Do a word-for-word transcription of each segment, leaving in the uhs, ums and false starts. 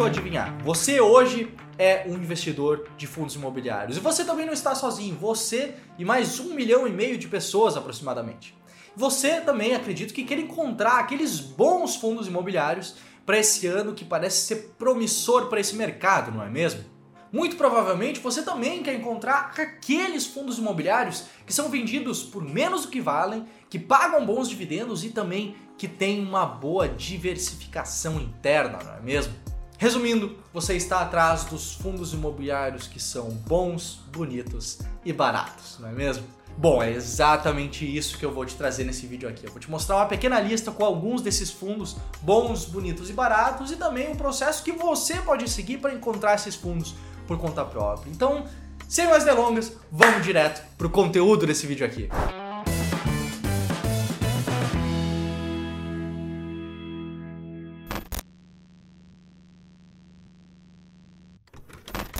deixa eu adivinhar. Você hoje é um investidor de fundos imobiliários. E você também não está sozinho. Você e mais um milhão e meio de pessoas aproximadamente. Você também, acredito, que quer encontrar aqueles bons fundos imobiliários para esse ano que parece ser promissor para esse mercado, não é mesmo? Muito provavelmente você também quer encontrar aqueles fundos imobiliários que são vendidos por menos do que valem, que pagam bons dividendos e também que têm uma boa diversificação interna, não é mesmo? Resumindo, você está atrás dos fundos imobiliários que são bons, bonitos e baratos, não é mesmo? Bom, é exatamente isso que eu vou te trazer nesse vídeo aqui. Eu vou te mostrar uma pequena lista com alguns desses fundos bons, bonitos e baratos e também um processo que você pode seguir para encontrar esses fundos por conta própria. Então, sem mais delongas, vamos direto para o conteúdo desse vídeo aqui.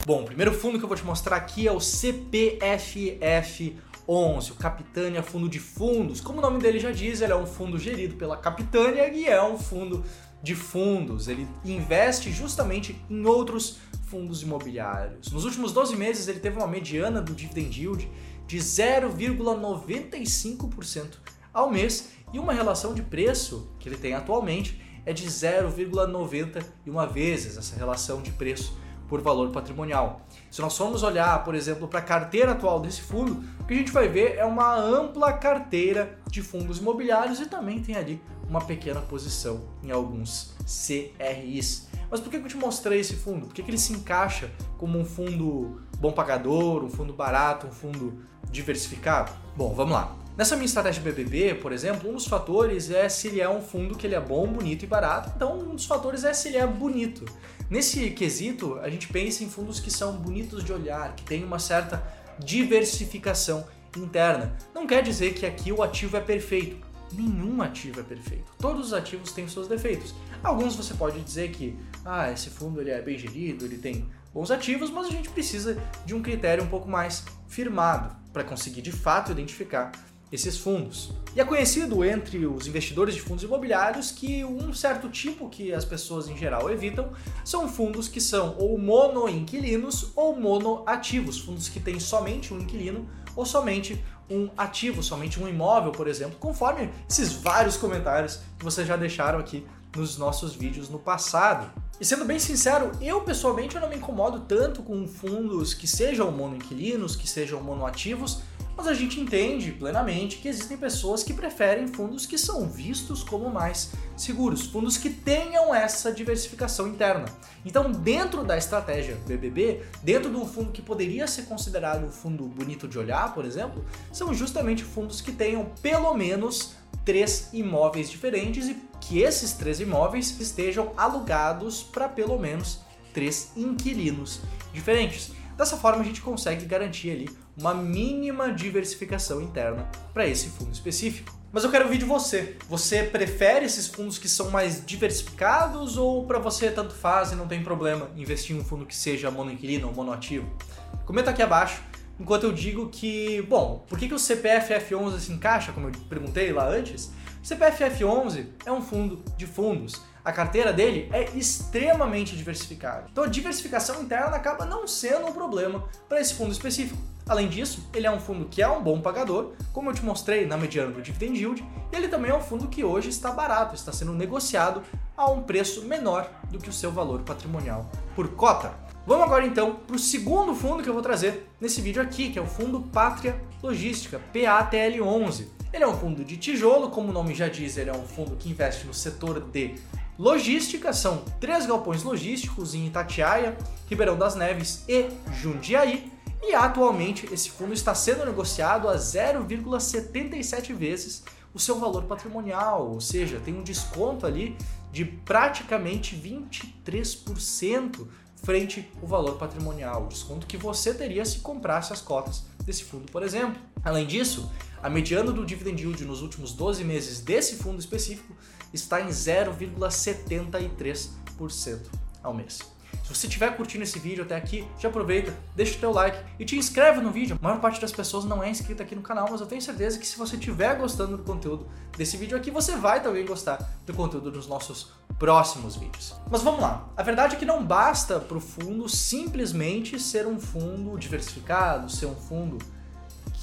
Bom, o primeiro fundo que eu vou te mostrar aqui é o C P F F onze, o Capitânia Fundo de Fundos. Como o nome dele já diz, ele é um fundo gerido pela Capitânia e é um fundo de fundos. Ele investe justamente em outros fundos imobiliários. Nos últimos doze meses, ele teve uma mediana do dividend yield de zero vírgula noventa e cinco por cento ao mês e uma relação de preço que ele tem atualmente é de zero vírgula noventa e uma vezes essa relação de preço por valor patrimonial. Se nós formos olhar, por exemplo, para a carteira atual desse fundo, o que a gente vai ver é uma ampla carteira de fundos imobiliários e também tem ali uma pequena posição em alguns C R Is. Mas por que eu te mostrei esse fundo? Por que ele se encaixa como um fundo bom pagador, um fundo barato, um fundo diversificado? Bom, vamos lá. Nessa minha estratégia B B B, por exemplo, um dos fatores é se ele é um fundo que ele é bom, bonito e barato. Então, um dos fatores é se ele é bonito. Nesse quesito, a gente pensa em fundos que são bonitos de olhar, que tem uma certa diversificação interna. Não quer dizer que aqui o ativo é perfeito. Nenhum ativo é perfeito. Todos os ativos têm seus defeitos. Alguns você pode dizer que ah, esse fundo ele é bem gerido, ele tem bons ativos, mas a gente precisa de um critério um pouco mais firmado para conseguir, de fato, identificar esses fundos. E é conhecido entre os investidores de fundos imobiliários que um certo tipo que as pessoas em geral evitam são fundos que são ou monoinquilinos ou monoativos, fundos que têm somente um inquilino ou somente um ativo, somente um imóvel, por exemplo, conforme esses vários comentários que vocês já deixaram aqui nos nossos vídeos no passado. E sendo bem sincero, eu pessoalmente eu não me incomodo tanto com fundos que sejam monoinquilinos, que sejam monoativos, mas a gente entende plenamente que existem pessoas que preferem fundos que são vistos como mais seguros, fundos que tenham essa diversificação interna. Então, dentro da estratégia B B B, dentro de um fundo que poderia ser considerado um fundo bonito de olhar, por exemplo, são justamente fundos que tenham pelo menos três imóveis diferentes e que esses três imóveis estejam alugados para pelo menos três inquilinos diferentes. Dessa forma, a gente consegue garantir ali uma mínima diversificação interna para esse fundo específico. Mas eu quero ouvir de você. Você prefere esses fundos que são mais diversificados ou para você tanto faz e não tem problema investir em um fundo que seja monoinquilino ou monoativo? Comenta aqui abaixo, enquanto eu digo que, bom, por que, que o C P F F onze se encaixa, como eu perguntei lá antes? O C P F F onze é um fundo de fundos. A carteira dele é extremamente diversificada. Então a diversificação interna acaba não sendo um problema para esse fundo específico. Além disso, ele é um fundo que é um bom pagador, como eu te mostrei na mediana do dividend yield, e ele também é um fundo que hoje está barato, está sendo negociado a um preço menor do que o seu valor patrimonial por cota. Vamos agora então para o segundo fundo que eu vou trazer nesse vídeo aqui, que é o fundo Pátria Logística, P A T L onze. Ele é um fundo de tijolo, como o nome já diz, ele é um fundo que investe no setor de logística, são três galpões logísticos em Itatiaia, Ribeirão das Neves e Jundiaí. E atualmente esse fundo está sendo negociado a zero vírgula setenta e sete vezes o seu valor patrimonial, ou seja, tem um desconto ali de praticamente vinte e três por cento frente ao valor patrimonial, o desconto que você teria se comprasse as cotas desse fundo, por exemplo. Além disso, a mediana do dividend yield nos últimos doze meses desse fundo específico está em zero vírgula setenta e três por cento ao mês. Se Se você estiver curtindo esse vídeo até aqui, já aproveita, deixa o teu like e te inscreve no vídeo. A maior parte das pessoas não é inscrita aqui no canal, mas eu tenho certeza que se você estiver gostando do conteúdo desse vídeo aqui, você vai também gostar do conteúdo dos nossos próximos vídeos. Mas vamos lá, a verdade é que não basta para o fundo simplesmente ser um fundo diversificado, ser um fundo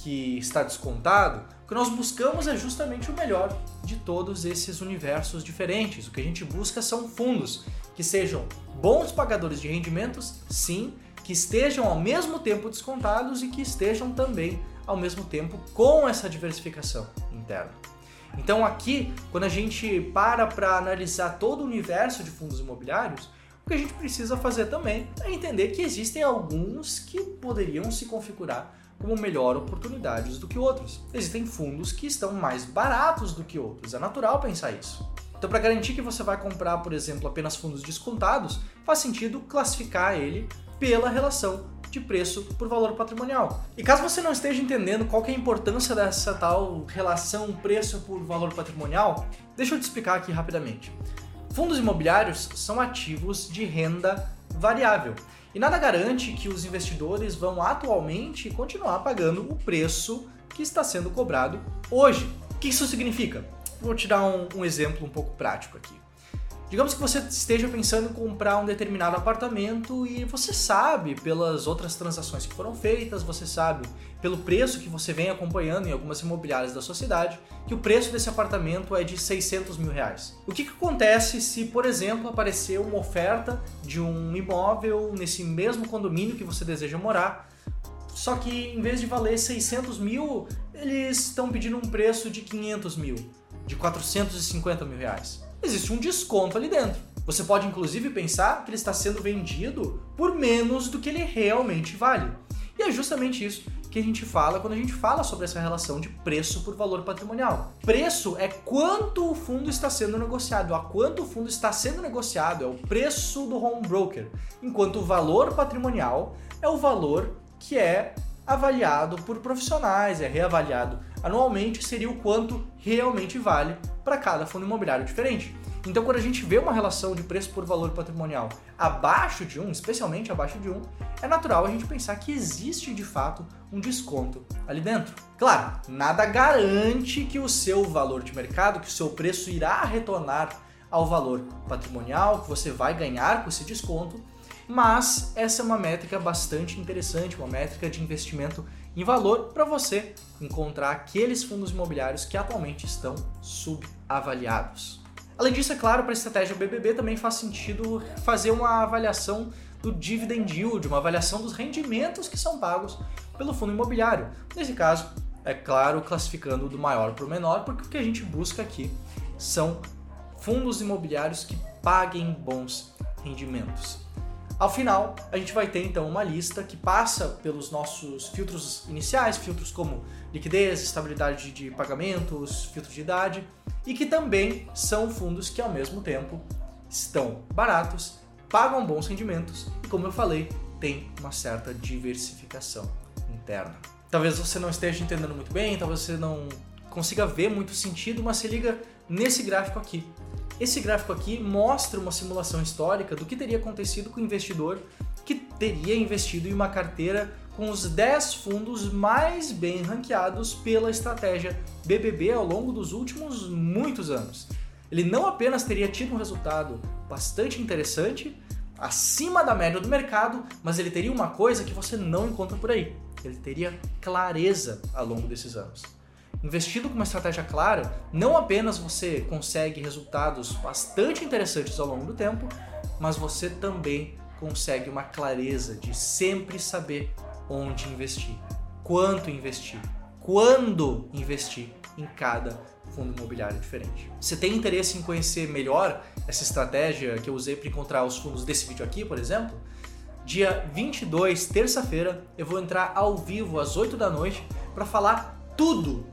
que está descontado. O que nós buscamos é justamente o melhor de todos esses universos diferentes. O que a gente busca são fundos que sejam bons pagadores de rendimentos, sim, que estejam ao mesmo tempo descontados e que estejam também ao mesmo tempo com essa diversificação interna. Então aqui, quando a gente para para analisar todo o universo de fundos imobiliários, o que a gente precisa fazer também é entender que existem alguns que poderiam se configurar como melhor oportunidades do que outros. Existem fundos que estão mais baratos do que outros, é natural pensar isso. Então, para garantir que você vai comprar, por exemplo, apenas fundos descontados, faz sentido classificar ele pela relação de preço por valor patrimonial. E caso você não esteja entendendo qual que é a importância dessa tal relação preço por valor patrimonial, deixa eu te explicar aqui rapidamente. Fundos imobiliários são ativos de renda variável. E nada garante que os investidores vão atualmente continuar pagando o preço que está sendo cobrado hoje. O que isso significa? Vou te dar um, um exemplo um pouco prático aqui. Digamos que você esteja pensando em comprar um determinado apartamento e você sabe pelas outras transações que foram feitas, você sabe pelo preço que você vem acompanhando em algumas imobiliárias da sua cidade, que o preço desse apartamento é de seiscentos mil reais. O que, que acontece se, por exemplo, aparecer uma oferta de um imóvel nesse mesmo condomínio que você deseja morar, só que em vez de valer seiscentos mil, eles estão pedindo um preço de quinhentos mil, de quatrocentos e cinquenta mil reais. Existe um desconto ali dentro. Você pode inclusive pensar que ele está sendo vendido por menos do que ele realmente vale. E é justamente isso que a gente fala quando a gente fala sobre essa relação de preço por valor patrimonial. Preço é quanto o fundo está sendo negociado, a quanto o fundo está sendo negociado, é o preço do home broker, enquanto o valor patrimonial é o valor que é avaliado por profissionais, é reavaliado anualmente, seria o quanto realmente vale para cada fundo imobiliário diferente. Então, quando a gente vê uma relação de preço por valor patrimonial abaixo de um, especialmente abaixo de um, é natural a gente pensar que existe, de fato, um desconto ali dentro. Claro, nada garante que o seu valor de mercado, que o seu preço irá retornar ao valor patrimonial, que você vai ganhar com esse desconto, mas essa é uma métrica bastante interessante, uma métrica de investimento em valor para você encontrar aqueles fundos imobiliários que atualmente estão subavaliados. Além disso, é claro, para a estratégia B B B também faz sentido fazer uma avaliação do dividend yield, uma avaliação dos rendimentos que são pagos pelo fundo imobiliário. Nesse caso, é claro, classificando do maior para o menor, porque o que a gente busca aqui são fundos imobiliários que paguem bons rendimentos. Ao final, a gente vai ter então uma lista que passa pelos nossos filtros iniciais, filtros como liquidez, estabilidade de pagamentos, filtro de idade, e que também são fundos que ao mesmo tempo estão baratos, pagam bons rendimentos e, como eu falei, tem uma certa diversificação interna. Talvez você não esteja entendendo muito bem, talvez você não consiga ver muito sentido, mas se liga nesse gráfico aqui. Esse gráfico aqui mostra uma simulação histórica do que teria acontecido com o investidor que teria investido em uma carteira com os dez fundos mais bem ranqueados pela estratégia B B B ao longo dos últimos muitos anos. Ele não apenas teria tido um resultado bastante interessante, acima da média do mercado, mas ele teria uma coisa que você não encontra por aí. Ele teria clareza ao longo desses anos. Investido com uma estratégia clara, não apenas você consegue resultados bastante interessantes ao longo do tempo, mas você também consegue uma clareza de sempre saber onde investir, quanto investir, quando investir em cada fundo imobiliário diferente. Você tem interesse em conhecer melhor essa estratégia que eu usei para encontrar os fundos desse vídeo aqui, por exemplo? Dia vinte e dois, terça-feira, eu vou entrar ao vivo às oito da noite para falar tudo,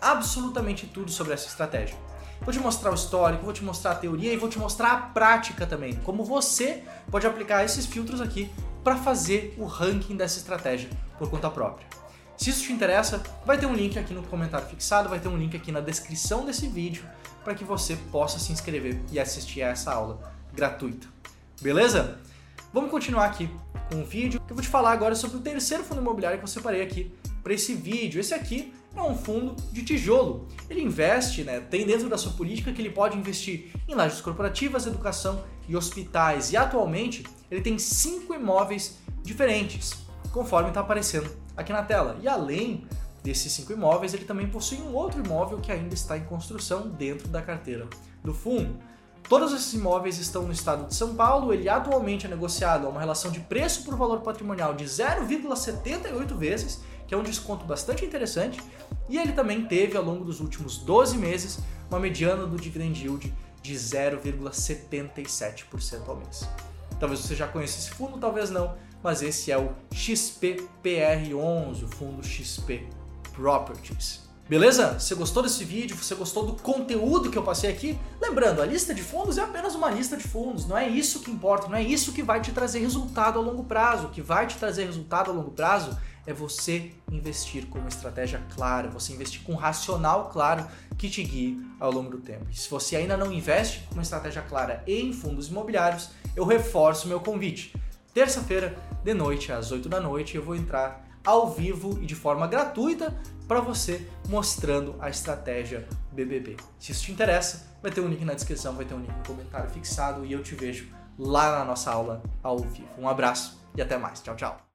absolutamente tudo sobre essa estratégia. Vou te mostrar o histórico, vou te mostrar a teoria e vou te mostrar a prática também, como você pode aplicar esses filtros aqui para fazer o ranking dessa estratégia por conta própria. Se isso te interessa, vai ter um link aqui no comentário fixado, vai ter um link aqui na descrição desse vídeo para que você possa se inscrever e assistir a essa aula gratuita. Beleza? Vamos continuar aqui com o vídeo, que eu vou te falar agora sobre o terceiro fundo imobiliário que eu separei aqui para esse vídeo. Esse aqui é um fundo de tijolo. Ele investe, né, tem dentro da sua política que ele pode investir em lajes corporativas, educação e hospitais. E atualmente ele tem cinco imóveis diferentes, conforme está aparecendo aqui na tela. E além desses cinco imóveis, ele também possui um outro imóvel que ainda está em construção dentro da carteira do fundo. Todos esses imóveis estão no estado de São Paulo. Ele atualmente é negociado a uma relação de preço por valor patrimonial de zero vírgula setenta e oito vezes, que é um desconto bastante interessante, e ele também teve, ao longo dos últimos doze meses, uma mediana do dividend yield de zero vírgula setenta e sete por cento ao mês. Talvez você já conheça esse fundo, talvez não, mas esse é o X P P R onze, o fundo X P Properties. Beleza? Você gostou desse vídeo? Você gostou do conteúdo que eu passei aqui? Lembrando, a lista de fundos é apenas uma lista de fundos, não é isso que importa, não é isso que vai te trazer resultado a longo prazo. O que vai te trazer resultado a longo prazo é você investir com uma estratégia clara, você investir com um racional claro que te guie ao longo do tempo. E se você ainda não investe com uma estratégia clara em fundos imobiliários, eu reforço o meu convite. Terça-feira, de noite, às oito da noite, eu vou entrar ao vivo e de forma gratuita para você, mostrando a estratégia B B B. Se isso te interessa, vai ter um link na descrição, vai ter um link no comentário fixado, e eu te vejo lá na nossa aula ao vivo. Um abraço e até mais. Tchau, tchau.